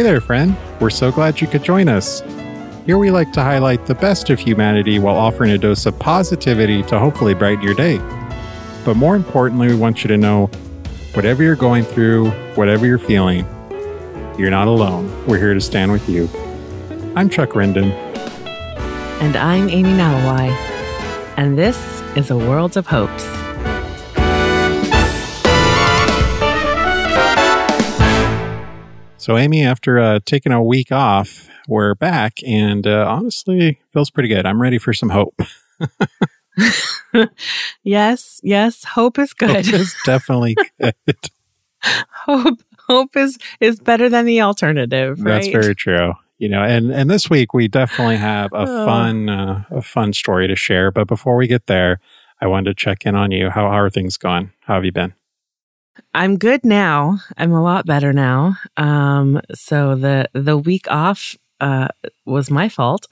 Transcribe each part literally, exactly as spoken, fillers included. Hey there, friend. We're so glad you could join us. Here we like to highlight the best of humanity while offering a dose of positivity to hopefully brighten your day. But more importantly, we want you to know, whatever you're going through, whatever you're feeling, you're not alone. We're here to stand with you. I'm Chuck Rendon. And I'm Amy Nalawai. And this is A World of Hopes. So Amy, after uh, taking a week off, we're back and uh, honestly feels pretty good. I'm ready for some hope. yes, yes. Hope is good. Hope is definitely good. hope hope is, is better than the alternative, right? That's very true. You know, and, and this week we definitely have a oh. fun uh, a fun story to share. But before we get there, I wanted to check in on you. How, how are things going? How have you been? I'm good now. I'm a lot better now. Um, so the the week off uh, was my fault,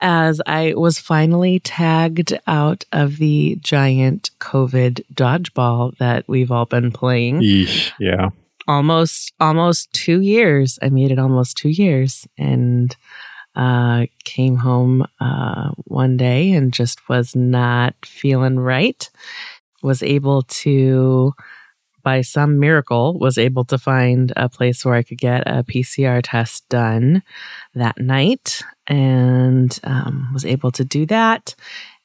as I was finally tagged out of the giant COVID dodgeball that we've all been playing. Eesh, yeah, almost almost two years. I made it almost two years, and uh, came home uh, one day and just was not feeling right. Was able to, by some miracle, was able to find a place where I could get a P C R test done that night, and um, was able to do that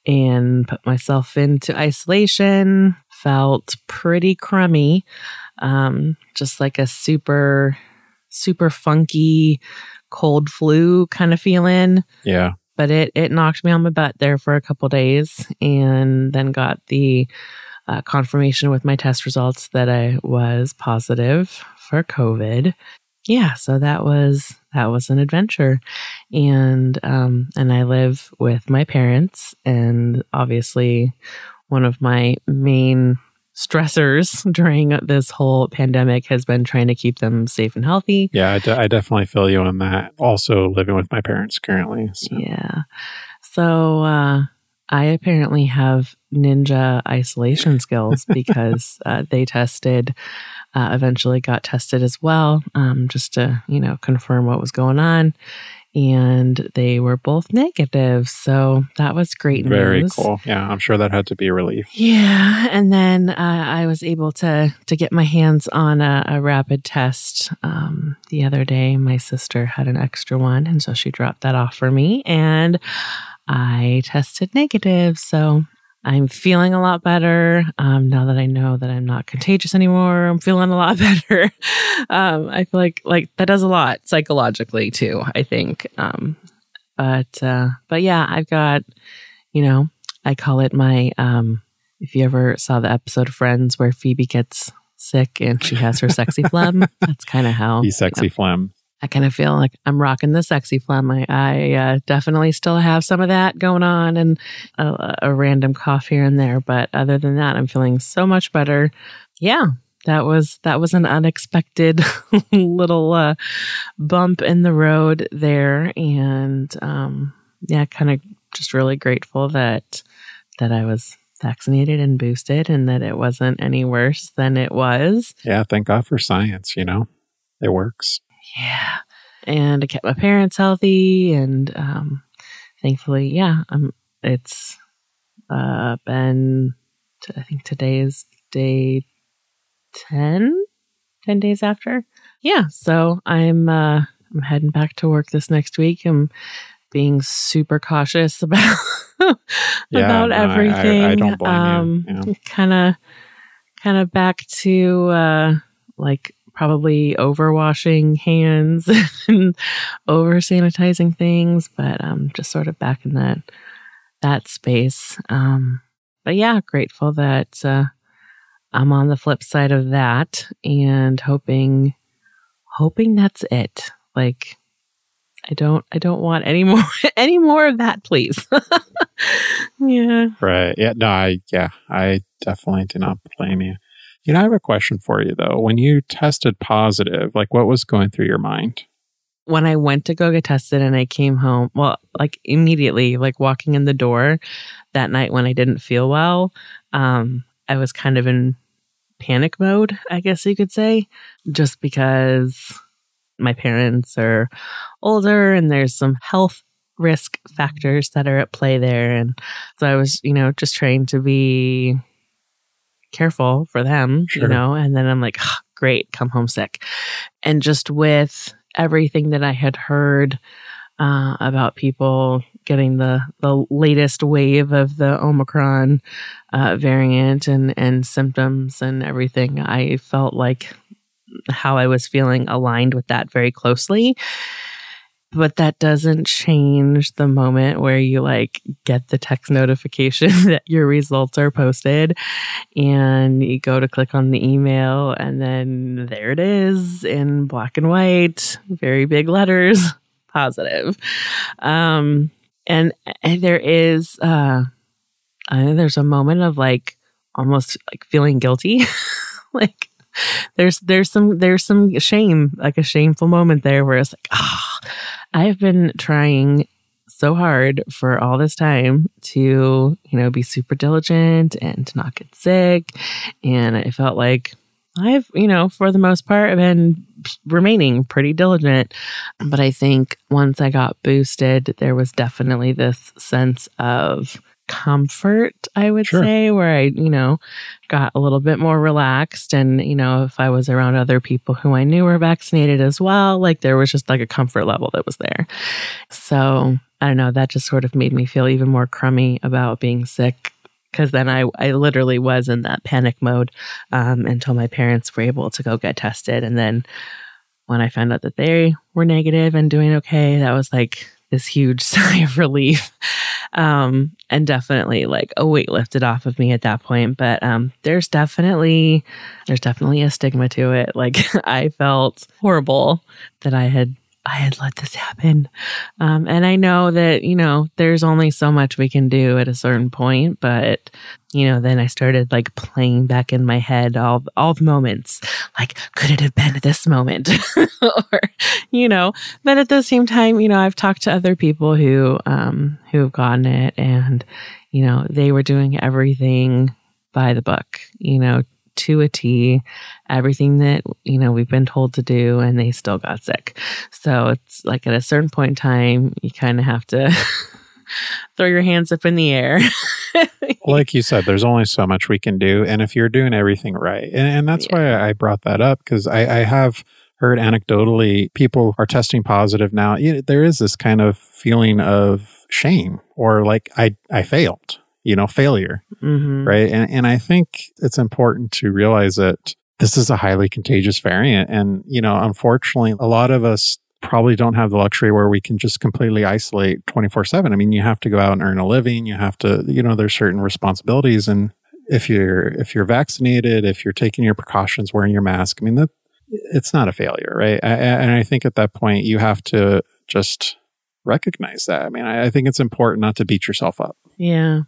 and put myself into isolation. Felt pretty crummy, um, just like a super, super funky cold flu kind of feeling. Yeah. But it, it knocked me on my butt there for a couple days, and then got the uh, confirmation with my test results that I was positive for COVID. Yeah, so that was that was an adventure, and um, and I live with my parents, and obviously one of my main stressors during this whole pandemic has been trying to keep them safe and healthy. Yeah, I, de- I definitely feel you on that. Also living with my parents currently. So. Yeah. So uh, I apparently have ninja isolation skills because uh, they tested, uh, eventually got tested as well, um, just to, you know, confirm what was going on. And they were both negative. So that was great news. Very cool. Yeah, I'm sure that had to be a relief. Yeah. And then uh, I was able to to get my hands on a, a rapid test um, the other day. My sister had an extra one, and so she dropped that off for me. And I tested negative. So I'm feeling a lot better um, now that I know that I'm not contagious anymore. I'm feeling a lot better. um, I feel like like that does a lot psychologically too, I think. Um, but uh, but yeah, I've got, you know, I call it my. Um, if you ever saw the episode of Friends where Phoebe gets sick and she has her sexy phlegm, that's kind of how the sexy you know, phlegm. I kind of feel like I'm rocking the sexy phlegm. I, I uh, definitely still have some of that going on, and a, a random cough here and there. But other than that, I'm feeling so much better. Yeah, that was that was an unexpected little uh, bump in the road there, and um, yeah, kind of just really grateful that that I was vaccinated and boosted, and that it wasn't any worse than it was. Yeah, thank God for science. You know, it works. Yeah. And I kept my parents healthy, and um, thankfully, yeah, um, it's uh, been, t- I think today is day ten, ten days after. Yeah. So I'm, uh, I'm heading back to work this next week. I'm being super cautious about, about yeah, no, everything. I, I don't blame um, you. Kind of, kind of back to uh, like, probably overwashing hands and over sanitizing things, but I'm um, just sort of back in that that space. Um, but yeah, grateful that uh, I'm on the flip side of that, and hoping hoping that's it. Like I don't I don't want any more any more of that, please. Yeah. Right. Yeah. No. I. Yeah. I definitely do not blame you. You know, I have a question for you, though. When you tested positive, like, what was going through your mind? When I went to go get tested and I came home, well, like, immediately, like, walking in the door that night when I didn't feel well, um, I was kind of in panic mode, I guess you could say, just because my parents are older and there's some health risk factors that are at play there. And so I was, you know, just trying to be careful for them, sure. you know, and then I'm like, oh, great, come home sick. And just with everything that I had heard uh, about people getting the, the latest wave of the Omicron uh, variant and, and symptoms and everything, I felt like how I was feeling aligned with that very closely. But that doesn't change the moment where you like get the text notification that your results are posted and you go to click on the email and then there it is in black and white, very big letters, positive. Um, and, and there is, uh, I think there's a moment of like almost like feeling guilty, like, There's there's some there's some shame, like a shameful moment there where it's like, ah, oh, I've been trying so hard for all this time to, you know, be super diligent and to not get sick. And I felt like I've, you know, for the most part, I've been remaining pretty diligent. But I think once I got boosted, there was definitely this sense of comfort, I would sure. say, where I, you know, got a little bit more relaxed. And, you know, if I was around other people who I knew were vaccinated as well, like there was just like a comfort level that was there. So I don't know, that just sort of made me feel even more crummy about being sick. Because then I, I literally was in that panic mode um, until my parents were able to go get tested. And then when I found out that they were negative and doing okay, that was like this huge sigh of relief. Um, and definitely like a weight lifted off of me at that point. But um, there's definitely, there's definitely a stigma to it. Like I felt horrible that I had, I had let this happen. Um, and I know that, you know, there's only so much we can do at a certain point, but you know, then I started like playing back in my head all, all the moments, like, could it have been at this moment? Or, you know, but at the same time, you know, I've talked to other people who, um, who have gotten it and, you know, they were doing everything by the book, you know, to a T, everything that, you know, we've been told to do, and they still got sick. So it's like at a certain point in time, you kind of have to throw your hands up in the air. Like you said, there's only so much we can do. And if you're doing everything right, and, and that's yeah. why I brought that up, because I, I have heard anecdotally people are testing positive now. There is this kind of feeling of shame or like I, I failed. You know, failure, mm-hmm. right? And and I think it's important to realize that this is a highly contagious variant. And, you know, unfortunately, a lot of us probably don't have the luxury where we can just completely isolate twenty-four seven. I mean, you have to go out and earn a living. You have to, you know, there's certain responsibilities. And if you're, if you're vaccinated, if you're taking your precautions, wearing your mask, I mean, that it's not a failure, right? I, and I think at that point, you have to just recognize that. I mean, I, I think it's important not to beat yourself up. Yeah.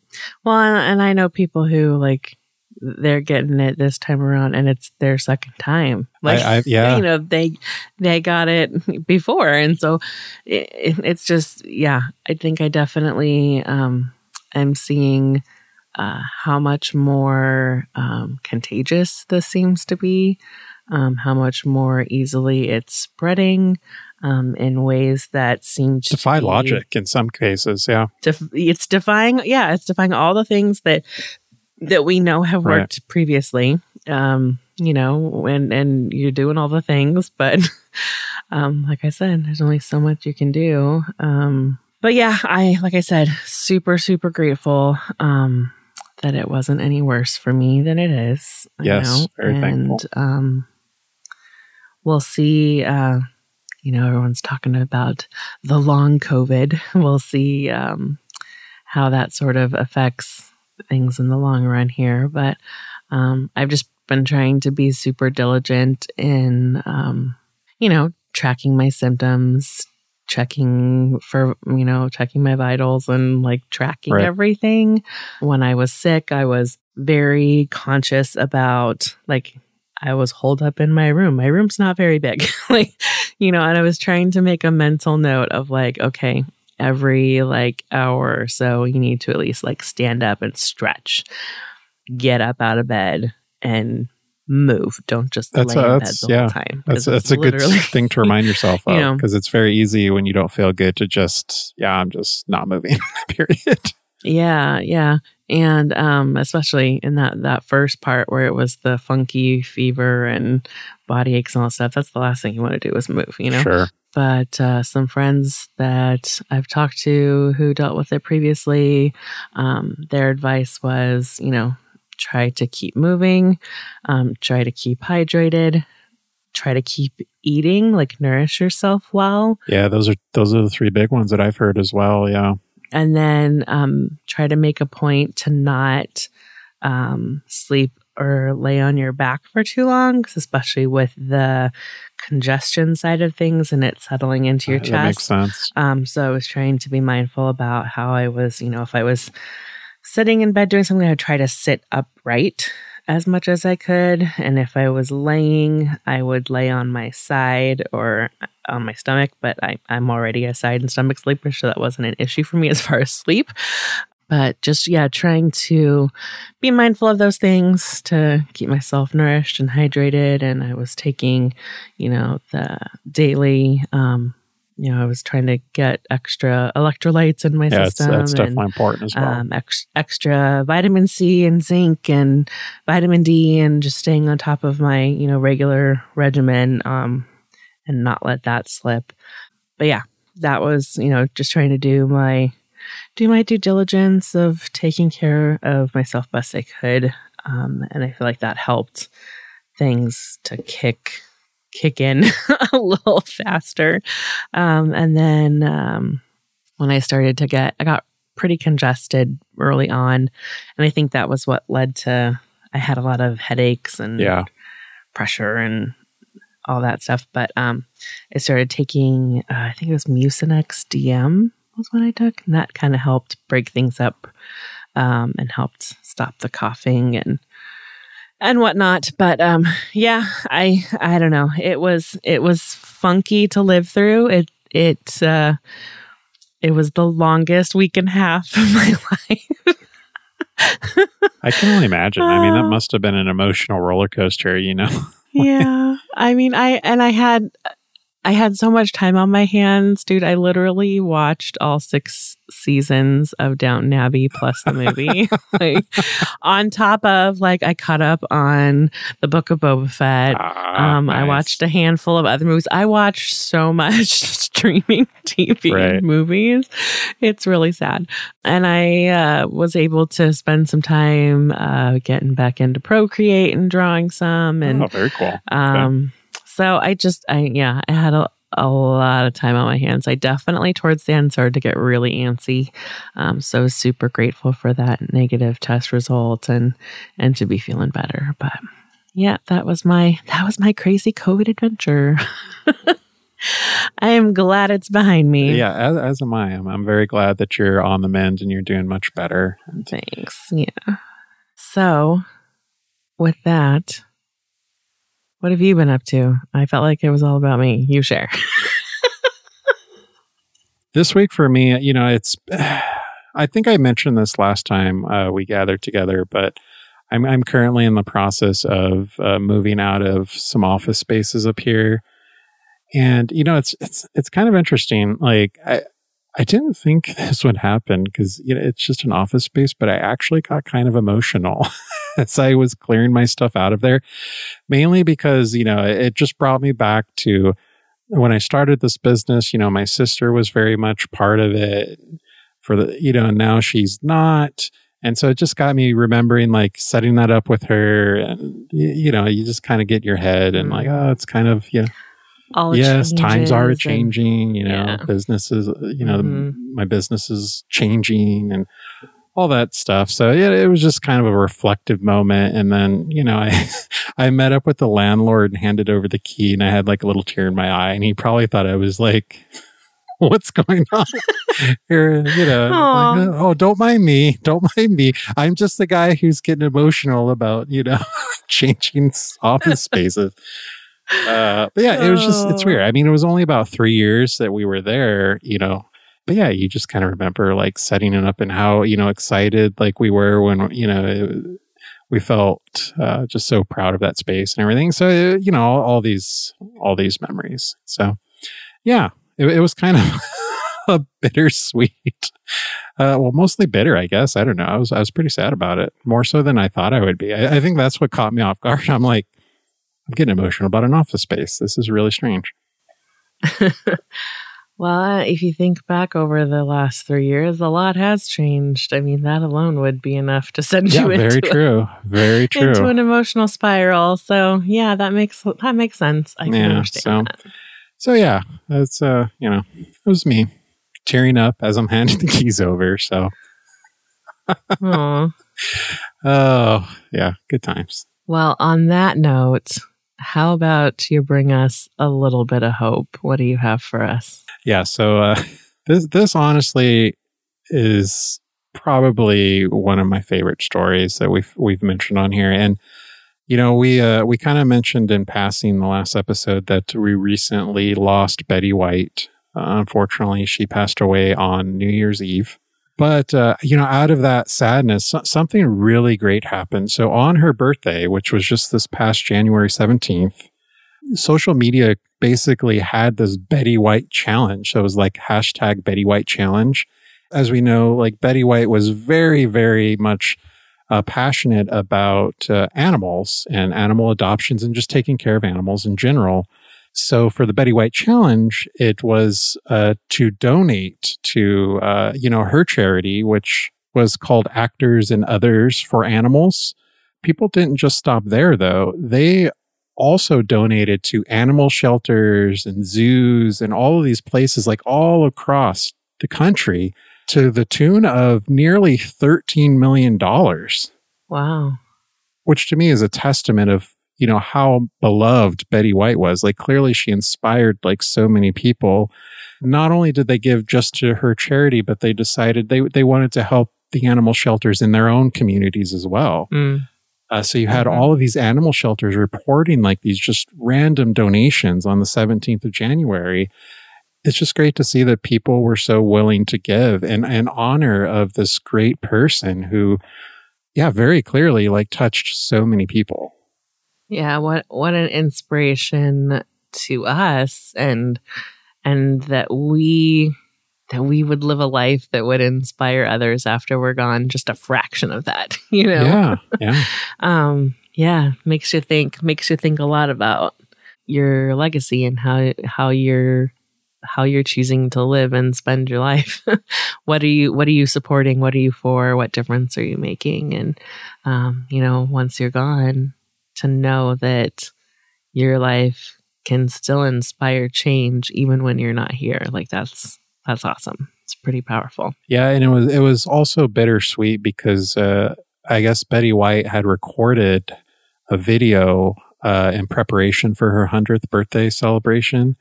Well, and, and I know people who like they're getting it this time around and it's their second time. Like, I, I, yeah. you know, they they got it before. And so it, it's just, yeah, I think I definitely um, am seeing uh, how much more um, contagious this seems to be, um, how much more easily it's spreading. Um, in ways that seem to defy be, logic in some cases, yeah. Def- it's defying, yeah, it's defying all the things that that we know have right. worked previously. Um, you know, and and you're doing all the things, but um, like I said, there's only so much you can do. Um, but yeah, I like I said, super super grateful um, that it wasn't any worse for me than it is. Yes, you know? Very and, thankful. Um, we'll see. Uh, You know, everyone's talking about the long COVID. We'll see um, how that sort of affects things in the long run here. But um, I've just been trying to be super diligent in, um, you know, tracking my symptoms, checking for, you know, checking my vitals and like tracking right. everything. When I was sick, I was very conscious about like, I was holed up in my room. My room's not very big. Like, you know, and I was trying to make a mental note of like, okay, every like hour or so, you need to at least like stand up and stretch, get up out of bed and move. Don't just that's lay a, in bed the yeah, whole time. That's, that's a good thing to remind yourself of, because you know, it's very easy when you don't feel good to just, yeah, I'm just not moving, period. Yeah, yeah. And um, especially in that, that first part where it was the funky fever and body aches and all that stuff, that's the last thing you want to do is move, you know? Sure. But uh, some friends that I've talked to who dealt with it previously, um, their advice was, you know, try to keep moving, um, try to keep hydrated, try to keep eating, like nourish yourself well. Yeah, those are those are the three big ones that I've heard as well, yeah. And then um, try to make a point to not um, sleep or lay on your back for too long, especially with the congestion side of things and it settling into your uh, chest. That makes sense. Um, so I was trying to be mindful about how I was, you know, if I was sitting in bed doing something, I would try to sit upright as much as I could. And if I was laying, I would lay on my side or on my stomach, but I, I'm already a side and stomach sleeper, so that wasn't an issue for me as far as sleep. But just, yeah, trying to be mindful of those things to keep myself nourished and hydrated. And I was taking, you know, the daily, um, you know, I was trying to get extra electrolytes in my yeah, system. Yeah, that's definitely and, important as well. Um, ex- extra vitamin C and zinc and vitamin D, and just staying on top of my, you know, regular regimen um, and not let that slip. But yeah, that was, you know, just trying to do my do my due diligence of taking care of myself best I could. Um, and I feel like that helped things to kick kick in a little faster. Um, and then um, when I started to get, I got pretty congested early on. And I think that was what led to, I had a lot of headaches and yeah. pressure and all that stuff. But um, I started taking, uh, I think it was Mucinex D M was what I took. And that kind of helped break things up um, and helped stop the coughing and and whatnot. But um, yeah, I I don't know. It was it was funky to live through. It it uh, it was the longest week and a half of my life. I can only imagine. Uh, I mean, that must have been an emotional roller coaster, you know. Yeah, I mean, I and I had I had so much time on my hands, dude. I literally watched all six seasons of Downton Abbey plus the movie. Like, on top of, like, I caught up on The Book of Boba Fett. Ah, um, nice. I watched a handful of other movies. I watched so much streaming T V right. and movies. It's really sad. And I uh, was able to spend some time uh, getting back into Procreate and drawing some. And, oh, very cool. Um, okay. So I just, I yeah, I had a a lot of time on my hands. I definitely towards the end started to get really antsy. Um, so super grateful for that negative test result and, and to be feeling better. But yeah, that was my, that was my crazy COVID adventure. I am glad it's behind me. Yeah, as, as am I. I'm, I'm very glad that you're on the mend and you're doing much better. Thanks. Yeah. So with that, what have you been up to? I felt like it was all about me. You share. This week for me, you know, it's, I think I mentioned this last time uh, we gathered together, but I'm, I'm currently in the process of uh, moving out of some office spaces up here. And, you know, it's, it's, it's kind of interesting. Like I, I didn't think this would happen because, you know, it's just an office space, but I actually got kind of emotional as I was clearing my stuff out of there, mainly because, you know, it just brought me back to when I started this business. You know, my sister was very much part of it for the, you know, and now she's not. And so it just got me remembering, like, setting that up with her and, you know, you just kind of get your head and like, oh, it's kind of, you know. All yes, times are and, changing, you know, yeah. businesses, you know, mm-hmm. my business is changing and all that stuff. So yeah, it was just kind of a reflective moment. And then, you know, I, I met up with the landlord and handed over the key, and I had like a little tear in my eye, and he probably thought I was like, what's going on here? You know, like, oh, don't mind me. Don't mind me. I'm just the guy who's getting emotional about, you know, changing office spaces. Uh, but yeah, it was just, it's weird. I mean, it was only about three years that we were there, you know, but yeah, you just kind of remember like setting it up and how, you know, excited like we were when, you know, it, we felt uh, just so proud of that space and everything. So, you know, all, all these, all these memories. So yeah, it, it was kind of a bittersweet, uh, well, mostly bitter, I guess. I don't know. I was, I was pretty sad about it, more so than I thought I would be. I, I think that's what caught me off guard. I'm like, I'm getting emotional about an office space. This is really strange. Well, if you think back over the last three years, a lot has changed. I mean, that alone would be enough to send yeah, you into very true, a, very true, into an emotional spiral. So, yeah, that makes that makes sense. I can yeah, understand so, that. So, yeah, that's uh, you know, it was me tearing up as I'm handing the keys over. So, oh, yeah, good times. Well, on that note, how about you bring us a little bit of hope? What do you have for us? Yeah, so uh, this this honestly is probably one of my favorite stories that we've we've mentioned on here. And you know, we uh, we kind of mentioned in passing the last episode that we recently lost Betty White. Uh, unfortunately, she passed away on New Year's Eve. But, uh, you know, out of that sadness, something really great happened. So on her birthday, which was just this past January seventeenth, social media basically had this Betty White challenge. So it was like hashtag Betty White Challenge. As we know, like Betty White was very, very much uh, passionate about uh, animals and animal adoptions and just taking care of animals in general. So for the Betty White Challenge, it was uh, to donate to, uh, you know, her charity, which was called Actors and Others for Animals. People didn't just stop there, though. They also donated to animal shelters and zoos and all of these places, like all across the country, to the tune of nearly thirteen million dollars. Wow. Which to me is a testament of, you know, how beloved Betty White was. Like clearly she inspired like so many people. Not only did they give just to her charity, but they decided they they wanted to help the animal shelters in their own communities as well. Mm. Uh, so you had all of these animal shelters reporting like these just random donations on the seventeenth of January. It's just great to see that people were so willing to give and in honor of this great person who, yeah, very clearly like touched so many people. Yeah, what what an inspiration to us, and and that we that we would live a life that would inspire others after we're gone. Just a fraction of that, you know. Yeah, yeah, um, yeah. Makes you think. Makes you think a lot about your legacy and how how you're how you're choosing to live and spend your life. What are you What are you supporting? What are you for? What difference are you making? And um, you know, once you're gone, to know that your life can still inspire change even when you're not here. Like that's that's awesome. It's pretty powerful. Yeah, and it was it was also bittersweet because uh, I guess Betty White had recorded a video uh, in preparation for her hundredth birthday celebration,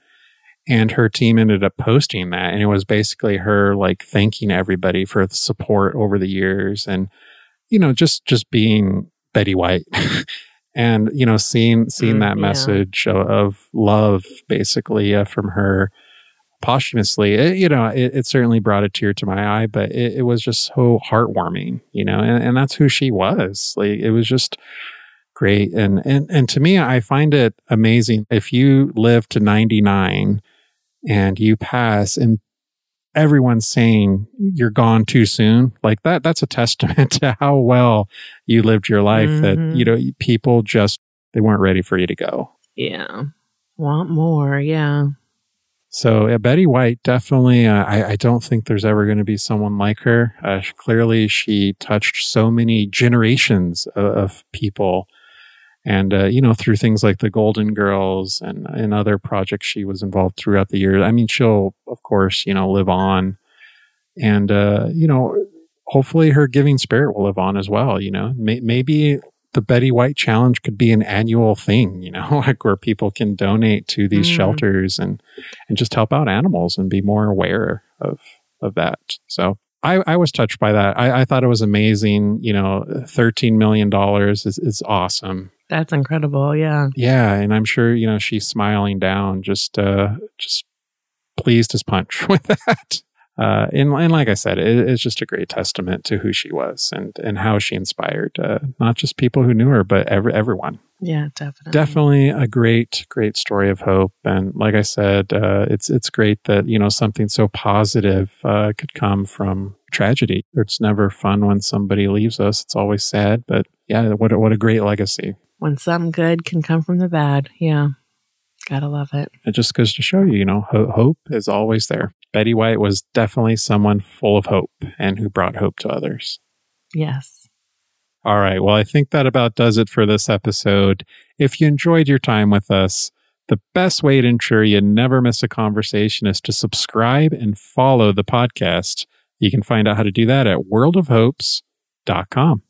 and her team ended up posting that, and it was basically her like thanking everybody for the support over the years, and you know just just being Betty White. And, you know, seeing seeing that mm, yeah. message of, of love, basically, uh, from her posthumously, it, you know, it, it certainly brought a tear to my eye, but it, it was just so heartwarming, you know, and, and that's who she was. Like, it was just great. And, and, and to me, I find it amazing. If you live to ninety-nine and you pass and everyone's saying you're gone too soon, like that that's a testament to how well you lived your life, mm-hmm. that, you know, people just, they weren't ready for you to go. Yeah. Want more. Yeah. So yeah, Betty White, definitely, uh, I, I don't think there's ever going to be someone like her. Uh, clearly, she touched so many generations of, of people. And, uh, you know, through things like the Golden Girls and, and other projects she was involved throughout the year. I mean, she'll, of course, you know, live on. And, uh, you know, hopefully her giving spirit will live on as well, you know. May- maybe the Betty White Challenge could be an annual thing, you know, like where people can donate to these mm. shelters and, and just help out animals and be more aware of, of that. So I, I was touched by that. I, I thought it was amazing. You know, thirteen million dollars is, is awesome. That's incredible. Yeah. Yeah. And I'm sure, you know, she's smiling down, just, uh, just pleased as punch with that. Uh, uh, and, and like I said, it, it's just a great testament to who she was and, and how she inspired uh, not just people who knew her, but every, everyone. Yeah, definitely. Definitely a great, great story of hope. And like I said, uh, it's it's great that, you know, something so positive uh, could come from tragedy. It's never fun when somebody leaves us. It's always sad. But yeah, what a, what a great legacy. When something good can come from the bad. Yeah. Gotta love it. It just goes to show you, you know, ho- hope is always there. Betty White was definitely someone full of hope and who brought hope to others. Yes. All right. Well, I think that about does it for this episode. If you enjoyed your time with us, the best way to ensure you never miss a conversation is to subscribe and follow the podcast. You can find out how to do that at world of hopes dot com.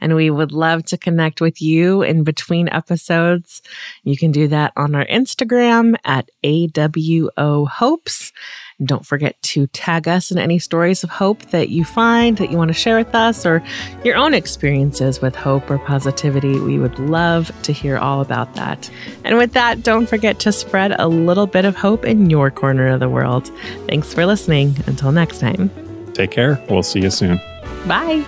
And we would love to connect with you in between episodes. You can do that on our Instagram at A W O Hopes. And don't forget to tag us in any stories of hope that you find, that you want to share with us, or your own experiences with hope or positivity. We would love to hear all about that. And with that, don't forget to spread a little bit of hope in your corner of the world. Thanks for listening. Until next time. Take care. We'll see you soon. Bye.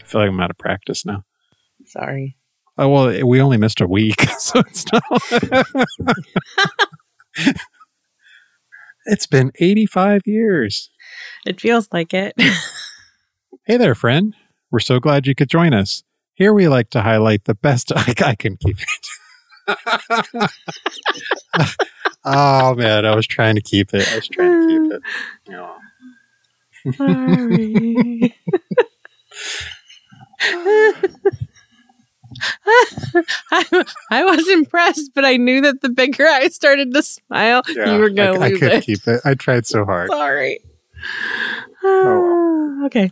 I feel like I'm out of practice now. Sorry. Oh, well, we only missed a week, so it's not... It's been eighty-five years. It feels like it. Hey there, friend. We're so glad you could join us. Here we like to highlight the best... I, I can keep it. Oh, man, I was trying to keep it. I was trying to keep it. Oh. Sorry. I, I was impressed, but I knew that the bigger I started to smile, yeah, you were going to lose it. I couldn't keep it. I tried so hard. Sorry. Uh, oh. Okay.